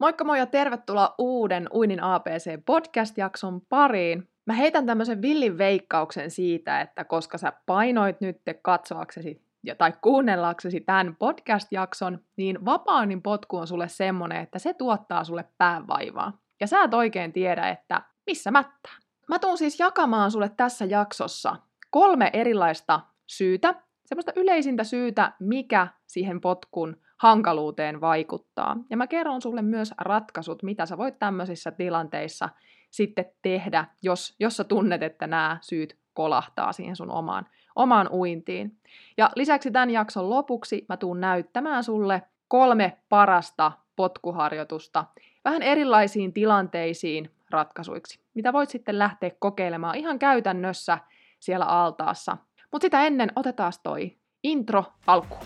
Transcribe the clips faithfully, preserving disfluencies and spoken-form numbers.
Moikka moi ja tervetuloa uuden Uinin A B C-podcast-jakson pariin. Mä heitän tämmöisen villin veikkauksen siitä, että koska sä painoit nyt katsoaksesi tai kuunnellaksesi tämän podcast-jakson, niin Vapaanin potku on sulle semmonen, että se tuottaa sulle päävaivaa. Ja sä et oikein tiedä, että missä mättää. Mä tuun siis jakamaan sulle tässä jaksossa kolme erilaista syytä, semmoista yleisintä syytä, mikä siihen potkun hankaluuteen vaikuttaa. Ja mä kerron sulle myös ratkaisut, mitä sä voit tämmöisissä tilanteissa sitten tehdä, jos, jos sä tunnet, että nämä syyt kolahtaa siihen sun omaan, omaan uintiin. Ja lisäksi tämän jakson lopuksi mä tuun näyttämään sulle kolme parasta potkuharjoitusta vähän erilaisiin tilanteisiin ratkaisuiksi, mitä voit sitten lähteä kokeilemaan ihan käytännössä siellä altaassa. Mutta sitä ennen otetaan toi intro alkuun.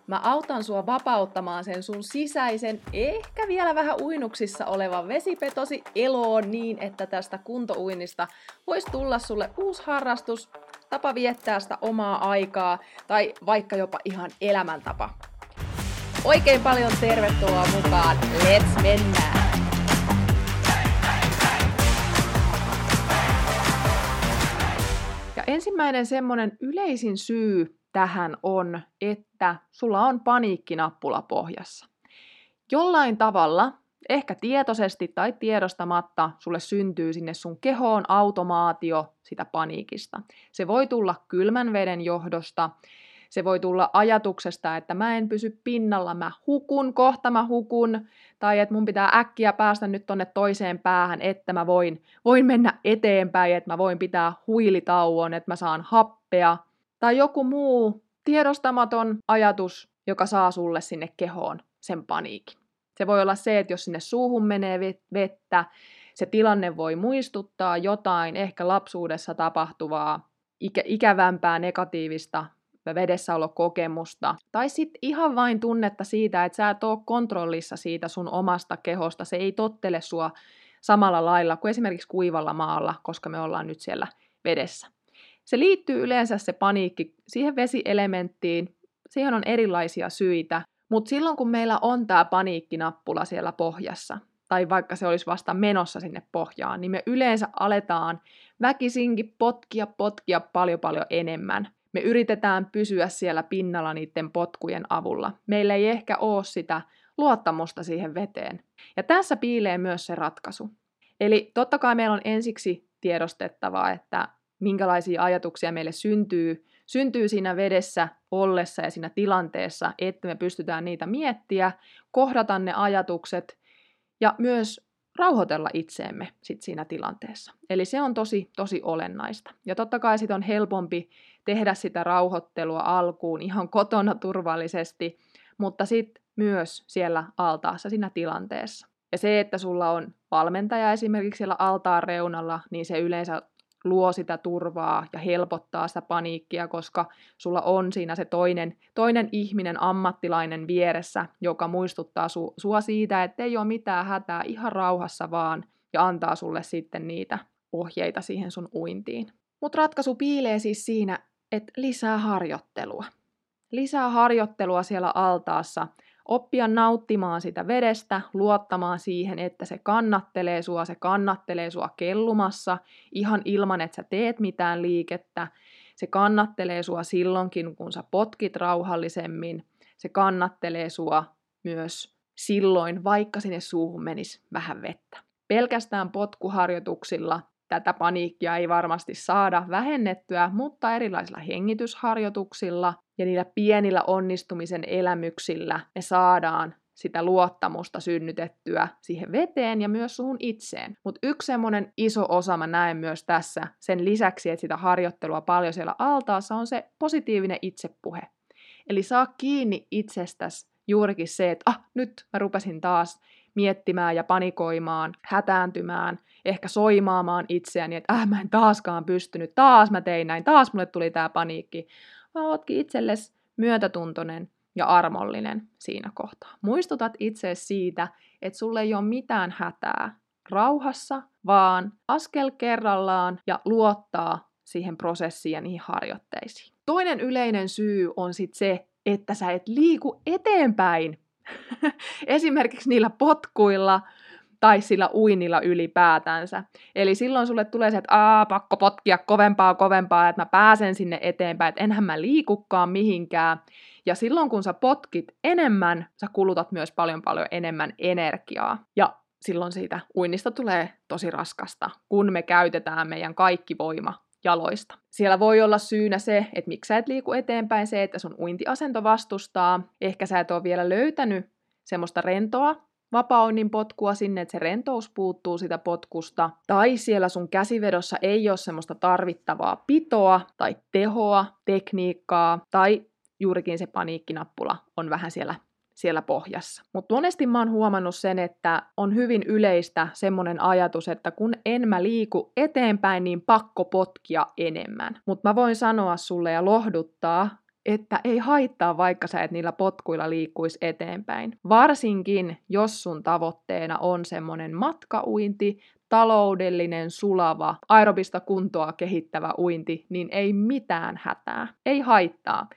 Mä autan sua vapauttamaan sen sun sisäisen, ehkä vielä vähän uinuksissa olevan vesipetosi eloon niin, että tästä kuntouinnista voisi tulla sulle uusi harrastus, tapa viettää sitä omaa aikaa tai vaikka jopa ihan elämäntapa. Oikein paljon tervetuloa mukaan, let's mennään! Ja ensimmäinen semmonen yleisin syy tähän on, että sulla on paniikkinappula pohjassa. Jollain tavalla, ehkä tietoisesti tai tiedostamatta, sulle syntyy sinne sun kehoon automaatio sitä paniikista. Se voi tulla kylmän veden johdosta, se voi tulla ajatuksesta, että mä en pysy pinnalla, mä hukun, kohta mä hukun, tai että mun pitää äkkiä päästä nyt tonne toiseen päähän, että mä voin, voin mennä eteenpäin, että mä voin pitää huilitauon, että mä saan happea, tai joku muu tiedostamaton ajatus, joka saa sulle sinne kehoon sen paniikin. Se voi olla se, että jos sinne suuhun menee vettä, se tilanne voi muistuttaa jotain ehkä lapsuudessa tapahtuvaa, ikä- ikävämpää, negatiivista vedessäolokokemusta. Tai sitten ihan vain tunnetta siitä, että sä et ole kontrollissa siitä sun omasta kehosta. Se ei tottele sua samalla lailla kuin esimerkiksi kuivalla maalla, koska me ollaan nyt siellä vedessä. Se liittyy yleensä se paniikki siihen vesielementtiin. Siihen on erilaisia syitä. Mutta silloin kun meillä on tämä paniikkinappula siellä pohjassa, tai vaikka se olisi vasta menossa sinne pohjaan, niin me yleensä aletaan väkisinkin potkia, potkia paljon paljon enemmän. Me yritetään pysyä siellä pinnalla niiden potkujen avulla. Meillä ei ehkä ole sitä luottamusta siihen veteen. Ja tässä piilee myös se ratkaisu. Eli totta kai meillä on ensiksi tiedostettava, että minkälaisia ajatuksia meille syntyy, syntyy siinä vedessä ollessa ja siinä tilanteessa, että me pystytään niitä miettiä, kohdata ne ajatukset ja myös rauhoitella itseemme sit siinä tilanteessa. Eli se on tosi, tosi olennaista. Ja totta kai sit on helpompi tehdä sitä rauhoittelua alkuun ihan kotona turvallisesti, mutta sitten myös siellä altaassa siinä tilanteessa. Ja se, että sulla on valmentaja esimerkiksi siellä altaan reunalla, niin se yleensä luo sitä turvaa ja helpottaa sitä paniikkia, koska sulla on siinä se toinen, toinen ihminen, ammattilainen vieressä, joka muistuttaa su, sua siitä, että ei ole mitään hätää, ihan rauhassa vaan, ja antaa sulle sitten niitä ohjeita siihen sun uintiin. Mutta ratkaisu piilee siis siinä, että lisää harjoittelua. Lisää harjoittelua siellä altaassa, oppia nauttimaan sitä vedestä, luottamaan siihen, että se kannattelee sua, se kannattelee sua kellumassa, ihan ilman, että sä teet mitään liikettä. Se kannattelee sua silloinkin, kun sä potkit rauhallisemmin. Se kannattelee sua myös silloin, vaikka sinne suuhun menisi vähän vettä. Pelkästään potkuharjoituksilla tätä paniikkia ei varmasti saada vähennettyä, mutta erilaisilla hengitysharjoituksilla ja niillä pienillä onnistumisen elämyksillä me saadaan sitä luottamusta synnytettyä siihen veteen ja myös suhun itseen. Mutta yksi semmoinen iso osa mä näen myös tässä, sen lisäksi, että sitä harjoittelua paljon siellä altaassa, on se positiivinen itsepuhe. Eli saa kiinni itsestäsi juurikin se, että ah, nyt mä rupesin taas miettimään ja panikoimaan, hätääntymään, ehkä soimaamaan itseäni, että äh, mä en taaskaan pystynyt, taas mä tein näin, taas mulle tuli tää paniikki, vaan ootkin itsellesi myötätuntoinen ja armollinen siinä kohtaa. Muistutat itse siitä, että sulle ei ole mitään hätää rauhassa, vaan askel kerrallaan ja luottaa siihen prosessiin ja niihin harjoitteisiin. Toinen yleinen syy on sitten se, että sä et liiku eteenpäin esimerkiksi niillä potkuilla tai sillä uinnilla ylipäätänsä. Eli silloin sulle tulee se, että aah, pakko potkia kovempaa, kovempaa, että mä pääsen sinne eteenpäin, että enhän mä liikukaan mihinkään. Ja silloin kun sä potkit enemmän, sä kulutat myös paljon paljon enemmän energiaa. Ja silloin siitä uinnista tulee tosi raskasta, kun me käytetään meidän kaikki voima jaloista. Siellä voi olla syynä se, että miksi sä et liiku eteenpäin, se, että sun uintiasento vastustaa. Ehkä sä et ole vielä löytänyt semmoista rentoa, vapauinnin potkua sinne, että se rentous puuttuu sitä potkusta, tai siellä sun käsivedossa ei ole semmoista tarvittavaa pitoa tai tehoa, tekniikkaa, tai juurikin se paniikkinappula on vähän siellä, siellä pohjassa. Mutta monesti mä oon huomannut sen, että on hyvin yleistä semmoinen ajatus, että kun en mä liiku eteenpäin, niin pakko potkia enemmän. Mutta mä voin sanoa sulle ja lohduttaa, että ei haittaa, vaikka sä et niillä potkuilla liikkuisi eteenpäin. Varsinkin, jos sun tavoitteena on semmoinen matkauinti, taloudellinen, sulava, aerobista kuntoa kehittävä uinti, niin ei mitään hätää. Ei haittaa.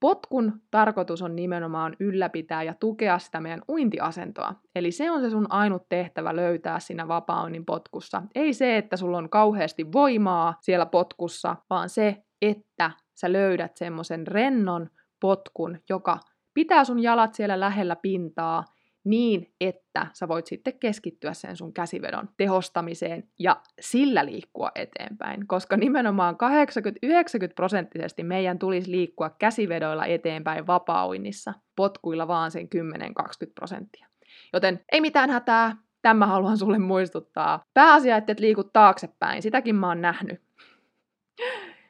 Potkun tarkoitus on nimenomaan ylläpitää ja tukea sitä meidän uintiasentoa. Eli se on se sun ainut tehtävä löytää siinä vapaunin potkussa. Ei se, että sulla on kauheasti voimaa siellä potkussa, vaan se, että sä löydät semmoisen rennon potkun, joka pitää sun jalat siellä lähellä pintaa niin, että sä voit sitten keskittyä sen sun käsivedon tehostamiseen ja sillä liikkua eteenpäin. Koska nimenomaan kahdeksankymmentä–yhdeksänkymmentä prosenttisesti meidän tulisi liikkua käsivedoilla eteenpäin vapauinnissa, potkuilla vaan sen kymmenen–kaksikymmentä prosenttia. Joten ei mitään hätää, tämän haluan sulle muistuttaa. Pääasia, että et liiku taaksepäin, sitäkin mä oon nähnyt.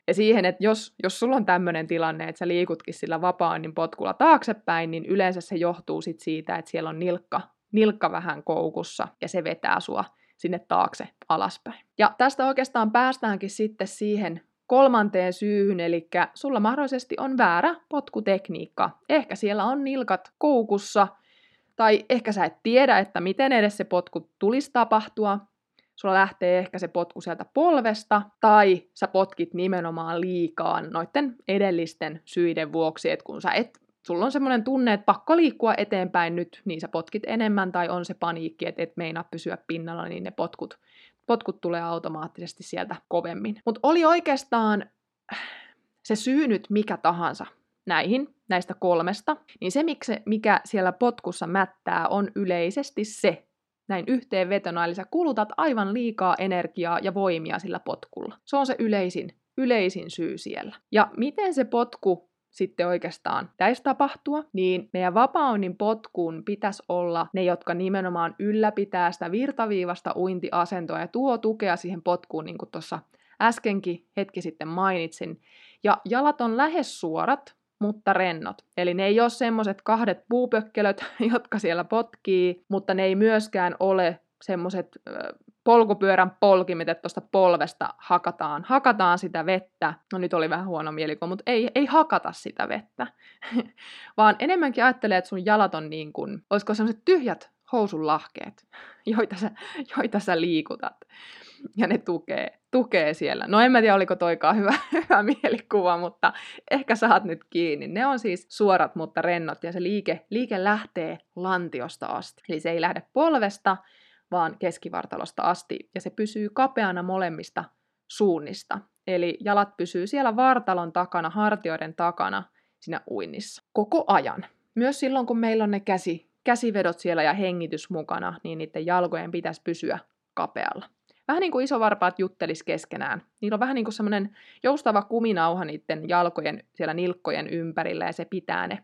Ja siihen, että jos, jos sulla on tämmöinen tilanne, että sä liikutkin sillä vapaanin potkulla taaksepäin, niin yleensä se johtuu sit siitä, että siellä on nilkka, nilkka vähän koukussa ja se vetää sua sinne taakse alaspäin. Ja tästä oikeastaan päästäänkin sitten siihen kolmanteen syyhyn, eli sulla mahdollisesti on väärä potkutekniikka. Ehkä siellä on nilkat koukussa tai ehkä sä et tiedä, että miten edes se potku tulisi tapahtua. Sulla lähtee ehkä se potku sieltä polvesta, tai sä potkit nimenomaan liikaa noiden edellisten syiden vuoksi, että kun sä et, sulla on semmoinen tunne, että pakko liikkua eteenpäin nyt, niin sä potkit enemmän, tai on se paniikki, että et meinaa pysyä pinnalla, niin ne potkut, potkut tulee automaattisesti sieltä kovemmin. Mutta oli oikeastaan se syy nyt mikä tahansa näihin, näistä kolmesta, niin se mikä siellä potkussa mättää on yleisesti se, näin yhteenvetona, eli sä kulutat aivan liikaa energiaa ja voimia sillä potkulla. Se on se yleisin, yleisin syy siellä. Ja miten se potku sitten oikeastaan pitäisi tapahtua, niin meidän vapaunin potkuun pitäisi olla ne, jotka nimenomaan ylläpitää sitä virtaviivasta uintiasentoa ja tuo tukea siihen potkuun, niin kuin tuossa äskenkin hetki sitten mainitsin. Ja jalat on lähes suorat, mutta rennot. Eli ne ei ole semmoiset kahdet puupökkelöt, jotka siellä potkii, mutta ne ei myöskään ole semmoiset polkupyörän polkimet, että tuosta polvesta hakataan. Hakataan sitä vettä. No nyt oli vähän huono mielikuva, mutta ei, ei hakata sitä vettä. Vaan enemmänkin ajattelee, että sun jalat on niin kuin, olisiko semmoiset tyhjät housun lahkeet, joita sä, joita sä liikutat. Ja ne tukee, tukee siellä. No en mä tiedä, oliko toikaan hyvä, hyvä mielikuva, mutta ehkä saat nyt kiinni. Ne on siis suorat, mutta rennot, ja se liike, liike lähtee lantiosta asti. Eli se ei lähde polvesta, vaan keskivartalosta asti, ja se pysyy kapeana molemmista suunnista. Eli jalat pysyy siellä vartalon takana, hartioiden takana, siinä uinnissa. Koko ajan. Myös silloin, kun meillä on ne käsi, käsivedot siellä ja hengitys mukana, niin niiden jalkojen pitäisi pysyä kapealla. Vähän niin kuin isovarpaat juttelis keskenään. Niillä on vähän niin kuin semmoinen joustava kuminauha niiden jalkojen siellä nilkkojen ympärillä, ja se pitää ne,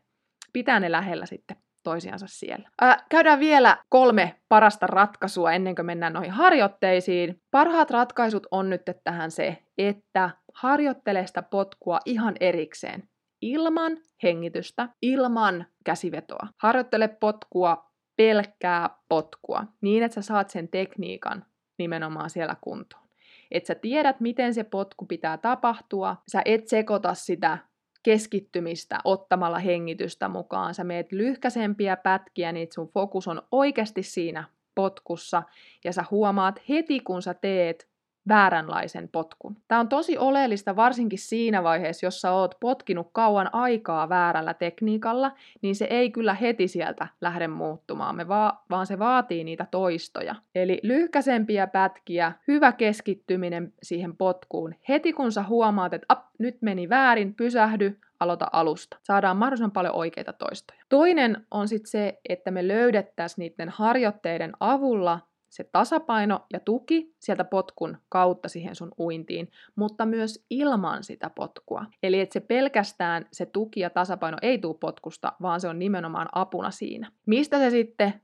pitää ne lähellä sitten toisiansa siellä. Ää, käydään vielä kolme parasta ratkaisua ennen kuin mennään noihin harjoitteisiin. Parhaat ratkaisut on nyt tähän se, että harjoittele sitä potkua ihan erikseen. Ilman hengitystä, ilman käsivetoa. Harjoittele potkua pelkkää potkua niin, että sä saat sen tekniikan nimenomaan siellä kuntoon. Että sä tiedät, miten se potku pitää tapahtua, sä et sekoita sitä keskittymistä ottamalla hengitystä mukaan, sä meet lyhkäsempiä pätkiä, niin sun fokus on oikeasti siinä potkussa ja sä huomaat heti, kun sä teet vääränlaisen potkun. Tämä on tosi oleellista varsinkin siinä vaiheessa, jos sä oot potkinut kauan aikaa väärällä tekniikalla, niin se ei kyllä heti sieltä lähde muuttumaan, me va- vaan se vaatii niitä toistoja. Eli lyhkäisempiä pätkiä, hyvä keskittyminen siihen potkuun. Heti kun sä huomaat, että ap, nyt meni väärin, pysähdy, aloita alusta. Saadaan mahdollisimman paljon oikeita toistoja. Toinen on sitten se, että me löydettäisiin niiden harjoitteiden avulla se tasapaino ja tuki sieltä potkun kautta siihen sun uintiin, mutta myös ilman sitä potkua. Eli että se pelkästään se tuki ja tasapaino ei tule potkusta, vaan se on nimenomaan apuna siinä. Mistä se sitten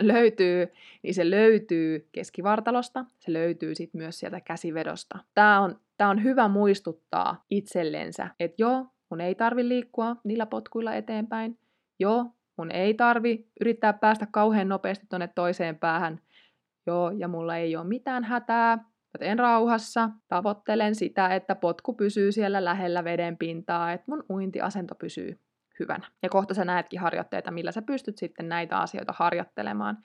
löytyy? Niin se löytyy keskivartalosta, se löytyy sitten myös sieltä käsivedosta. Tää on, tää on hyvä muistuttaa itsellensä, että joo, mun ei tarvi liikkua niillä potkuilla eteenpäin. Joo, mun ei tarvi yrittää päästä kauhean nopeasti tonne toiseen päähän. Joo, ja mulla ei ole mitään hätää, mä teen rauhassa, tavoittelen sitä, että potku pysyy siellä lähellä veden pintaa, että mun uintiasento pysyy hyvänä. Ja kohta sä näetkin harjoitteita, millä sä pystyt sitten näitä asioita harjoittelemaan.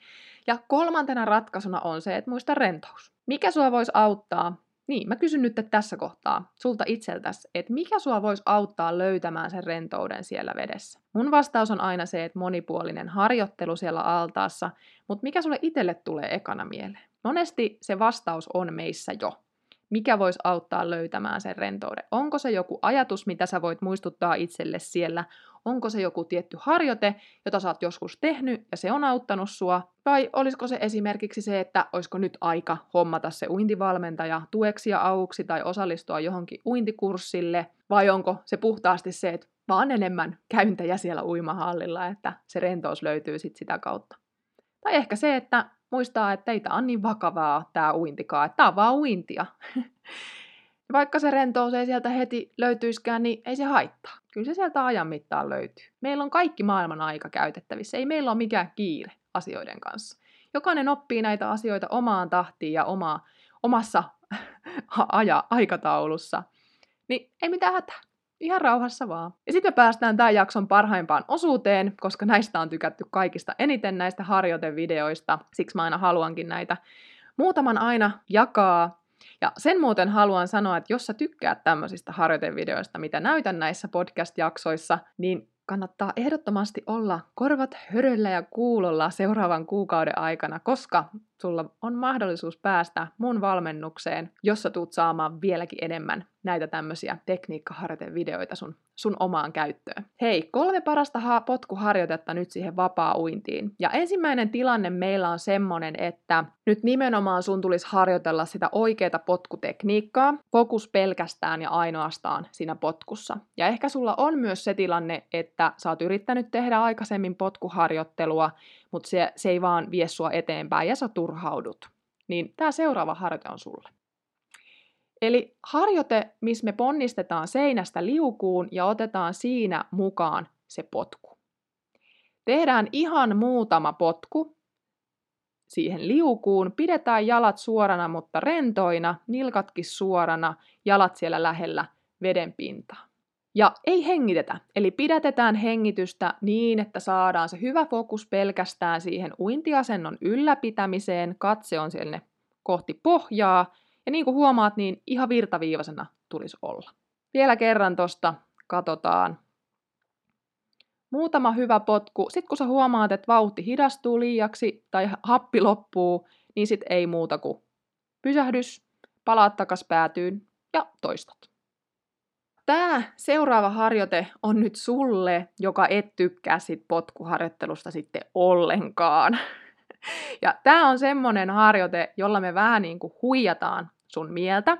Ja kolmantena ratkaisuna on se, että muista rentous. Mikä sua voisi auttaa? Niin, mä kysyn nyt tässä kohtaa sulta itseltäsi, että mikä sua voisi auttaa löytämään sen rentouden siellä vedessä? Mun vastaus on aina se, että monipuolinen harjoittelu siellä altaassa, mutta mikä sulle itselle tulee ekana mieleen? Monesti se vastaus on meissä jo. Mikä voisi auttaa löytämään sen rentouden? Onko se joku ajatus, mitä sä voit muistuttaa itselle siellä? Onko se joku tietty harjoite, jota sä oot joskus tehnyt ja se on auttanut sua? Vai olisiko se esimerkiksi se, että olisiko nyt aika hommata se uintivalmentaja tueksi ja auksi tai osallistua johonkin uintikurssille? Vai onko se puhtaasti se, että vaan enemmän käyntejä siellä uimahallilla, että se rentous löytyy sit sitä kautta? Tai ehkä se, että muistaa, että ei tää on niin vakavaa tää uintikaan, että tää on vaan uintia. Vaikka se rentous ei sieltä heti löytyiskään, niin ei se haittaa. Kyllä se sieltä ajan mittaan löytyy. Meillä on kaikki maailman aika käytettävissä, ei meillä ole mikään kiire asioiden kanssa. Jokainen oppii näitä asioita omaan tahtiin ja oma, omassa aja, aikataulussa. Niin ei mitään hätää, ihan rauhassa vaan. Ja sitten me päästään tämän jakson parhaimpaan osuuteen, koska näistä on tykätty kaikista eniten näistä harjoitevideoista. Siksi mä aina haluankin näitä muutaman aina jakaa. Ja sen muuten haluan sanoa, että jos sä tykkäät tämmöisistä harjoitevideoista, mitä näytän näissä podcast-jaksoissa, niin kannattaa ehdottomasti olla korvat höröllä ja kuulolla seuraavan kuukauden aikana, koska sulla on mahdollisuus päästä mun valmennukseen, jossa tuut saamaan vieläkin enemmän näitä tämmöisiä tekniikkaharjoitevideoita sun, sun omaan käyttöön. Hei, kolme parasta ha- potkuharjoitetta nyt siihen vapaa-uintiin. Ja ensimmäinen tilanne meillä on semmonen, että nyt nimenomaan sun tulisi harjoitella sitä oikeaa potkutekniikkaa, fokus pelkästään ja ainoastaan siinä potkussa. Ja ehkä sulla on myös se tilanne, että sä oot yrittänyt tehdä aikaisemmin potkuharjoittelua, mutta se, se ei vaan vie sua eteenpäin ja sä turhaudut. Niin tää seuraava harjoite on sulle. Eli harjoite, missä me ponnistetaan seinästä liukuun ja otetaan siinä mukaan se potku. Tehdään ihan muutama potku siihen liukuun. Pidetään jalat suorana, mutta rentoina, nilkatkin suorana, jalat siellä lähellä veden pintaa. Ja ei hengitetä, eli pidätetään hengitystä niin, että saadaan se hyvä fokus pelkästään siihen uintiasennon ylläpitämiseen. Katse on siellä kohti pohjaa. Ja niin kuin huomaat, niin ihan virtaviivaisena tulisi olla. Vielä kerran tosta katsotaan. Muutama hyvä potku. Sitten kun sä huomaat, että vauhti hidastuu liiaksi tai happi loppuu, niin sit ei muuta kuin pysähdys, palaat takas päätyyn ja toistat. Tämä seuraava harjoite on nyt sulle, joka et tykkää sit potkuharjoittelusta sitten ollenkaan. Ja tämä on semmoinen harjoite, jolla me vähän niin kuin huijataan sun mieltä.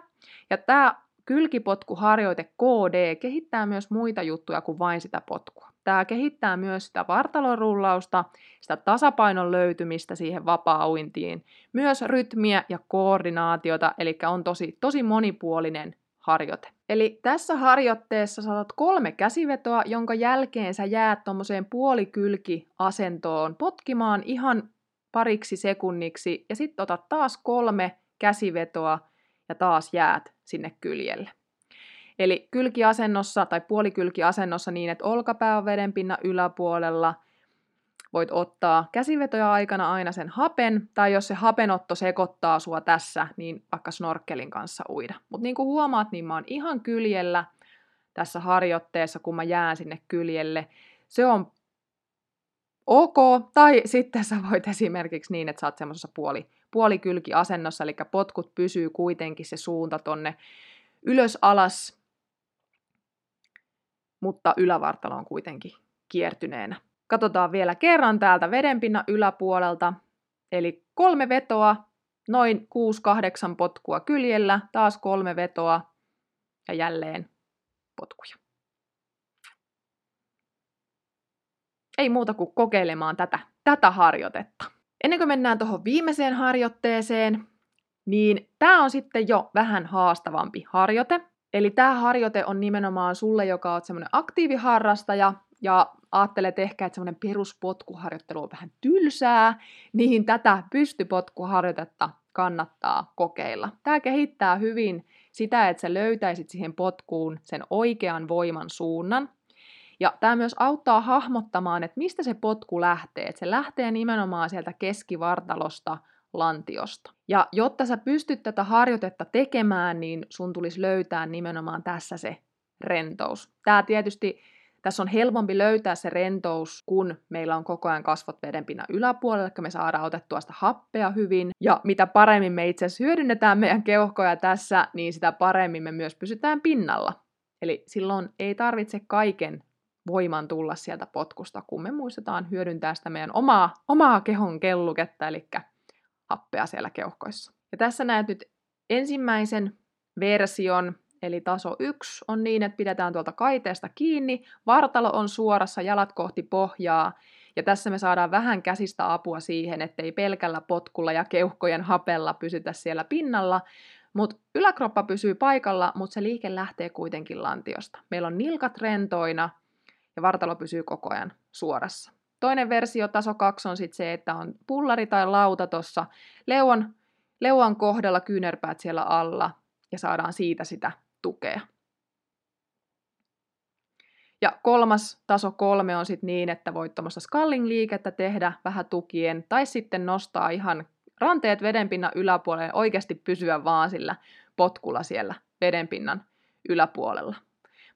Ja tämä kylkipotkuharjoite K D kehittää myös muita juttuja kuin vain sitä potkua. Tämä kehittää myös sitä vartalorullausta, sitä tasapainon löytymistä siihen vapaa-uintiin, myös rytmiä ja koordinaatiota, eli on tosi, tosi monipuolinen harjoite. Eli tässä harjoitteessa saatat kolme käsivetoa, jonka jälkeen sä jäät tommoseen puolikylkiasentoon potkimaan ihan pariksi sekunniksi ja sitten otat taas kolme käsivetoa ja taas jäät sinne kyljelle. Eli kylkiasennossa tai puolikylkiasennossa niin, että olkapää on vedenpinnan yläpuolella, voit ottaa käsivetoja aikana aina sen hapen, tai jos se hapenotto sekoittaa sua tässä, niin vaikka snorkkelin kanssa uida. Mutta niin kuin huomaat, niin mä oon ihan kyljellä tässä harjoitteessa, kun mä jään sinne kyljelle. Se on ok, tai sitten sä voit esimerkiksi niin, että sä oot semmoisessa puoli, puolikylkiasennossa, eli potkut pysyy kuitenkin se suunta tonne ylös alas, mutta ylävartalo on kuitenkin kiertyneenä. Katsotaan vielä kerran täältä vedenpinnan yläpuolelta, eli kolme vetoa, noin kuusi kahdeksan potkua kyljellä, taas kolme vetoa ja jälleen potkuja. Ei muuta kuin kokeilemaan tätä, tätä harjoitetta. Ennen kuin mennään tuohon viimeiseen harjoitteeseen, niin tämä on sitten jo vähän haastavampi harjoite. Eli tämä harjoite on nimenomaan sulle, joka oot semmoinen aktiiviharrastaja, ja ajattelet ehkä, että semmoinen peruspotkuharjoittelu on vähän tylsää, niin tätä pystypotkuharjoitetta kannattaa kokeilla. Tämä kehittää hyvin sitä, että sä löytäisit siihen potkuun sen oikean voiman suunnan. Ja tämä myös auttaa hahmottamaan, että mistä se potku lähtee. Että se lähtee nimenomaan sieltä keskivartalosta, lantiosta. Ja jotta sä pystyt tätä harjoitetta tekemään, niin sun tulisi löytää nimenomaan tässä se rentous. Tämä tietysti... Tässä on helpompi löytää se rentous, kun meillä on koko ajan kasvot vedenpinnan yläpuolella, eli me saadaan otettua sitä happea hyvin. Ja mitä paremmin me itse asiassa hyödynnetään meidän keuhkoja tässä, niin sitä paremmin me myös pysytään pinnalla. Eli silloin ei tarvitse kaiken voiman tulla sieltä potkusta, kun me muistetaan hyödyntää sitä meidän omaa, omaa kehon kelluketta, eli happea siellä keuhkoissa. Ja tässä näet nyt ensimmäisen version. Eli taso yksi on niin, että pidetään tuolta kaiteesta kiinni, vartalo on suorassa, jalat kohti pohjaa, ja tässä me saadaan vähän käsistä apua siihen, ettei pelkällä potkulla ja keuhkojen hapella pysytä siellä pinnalla, mutta yläkroppa pysyy paikalla, mutta se liike lähtee kuitenkin lantiosta. Meillä on nilkat rentoina, ja vartalo pysyy koko ajan suorassa. Toinen versio, taso kaksi, on sitten se, että on pullari tai lauta tuossa leuan, leuan kohdalla, kyynärpäät siellä alla, ja saadaan siitä sitä tukea. Ja kolmas taso kolme on sitten niin, että voit tuommoista sculling-liikettä tehdä vähän tukien, tai sitten nostaa ihan ranteet vedenpinnan yläpuolelle ja oikeasti pysyä vaan sillä potkulla siellä vedenpinnan yläpuolella.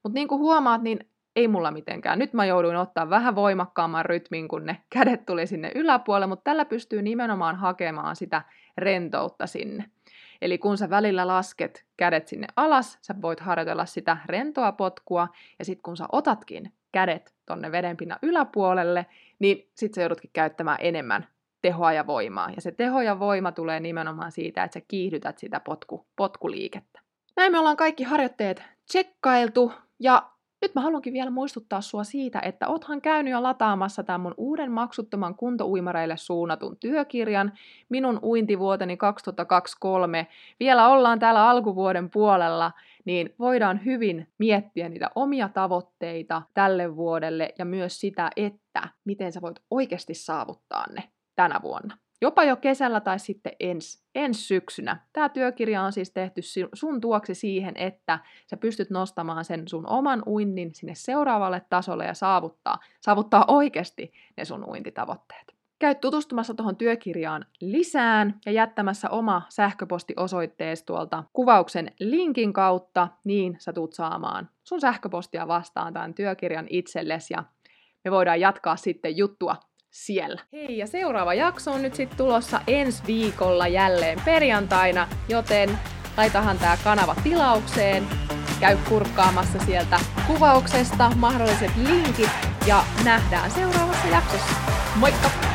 Mutta niin kuin huomaat, niin ei mulla mitenkään. Nyt mä jouduin ottaa vähän voimakkaamman rytmin, kun ne kädet tuli sinne yläpuolelle, mutta tällä pystyy nimenomaan hakemaan sitä rentoutta sinne. Eli kun sä välillä lasket kädet sinne alas, sä voit harjoitella sitä rentoa potkua, ja sitten kun sä otatkin kädet tonne vedenpinnan yläpuolelle, niin sit sä joudutkin käyttämään enemmän tehoa ja voimaa. Ja se teho ja voima tulee nimenomaan siitä, että sä kiihdytät sitä potku, potkuliikettä. Näin me ollaan kaikki harjoitteet tsekkailtu, ja nyt mä haluankin vielä muistuttaa sua siitä, että oothan käynyt jo lataamassa tämän mun uuden maksuttoman kuntouimareille suunnatun työkirjan, minun uintivuoteni kaksituhattakaksikymmentäkolme. Vielä ollaan täällä alkuvuoden puolella, niin voidaan hyvin miettiä niitä omia tavoitteita tälle vuodelle ja myös sitä, että miten sä voit oikeasti saavuttaa ne tänä vuonna. Jopa jo kesällä tai sitten ens, ensi syksynä. Tämä työkirja on siis tehty sun tuoksi siihen, että sä pystyt nostamaan sen sun oman uinnin sinne seuraavalle tasolle ja saavuttaa, saavuttaa oikeasti ne sun uintitavoitteet. Käy tutustumassa tuohon työkirjaan lisään ja jättämässä oma sähköpostiosoitteesi tuolta kuvauksen linkin kautta, niin sä tulet saamaan sun sähköpostia vastaan tämän työkirjan itsellesi ja me voidaan jatkaa sitten juttua siellä. Hei, ja seuraava jakso on nyt sitten tulossa ensi viikolla jälleen perjantaina, joten laitahan tää kanava tilaukseen, käy kurkkaamassa sieltä kuvauksesta mahdolliset linkit ja nähdään seuraavassa jaksossa. Moikka!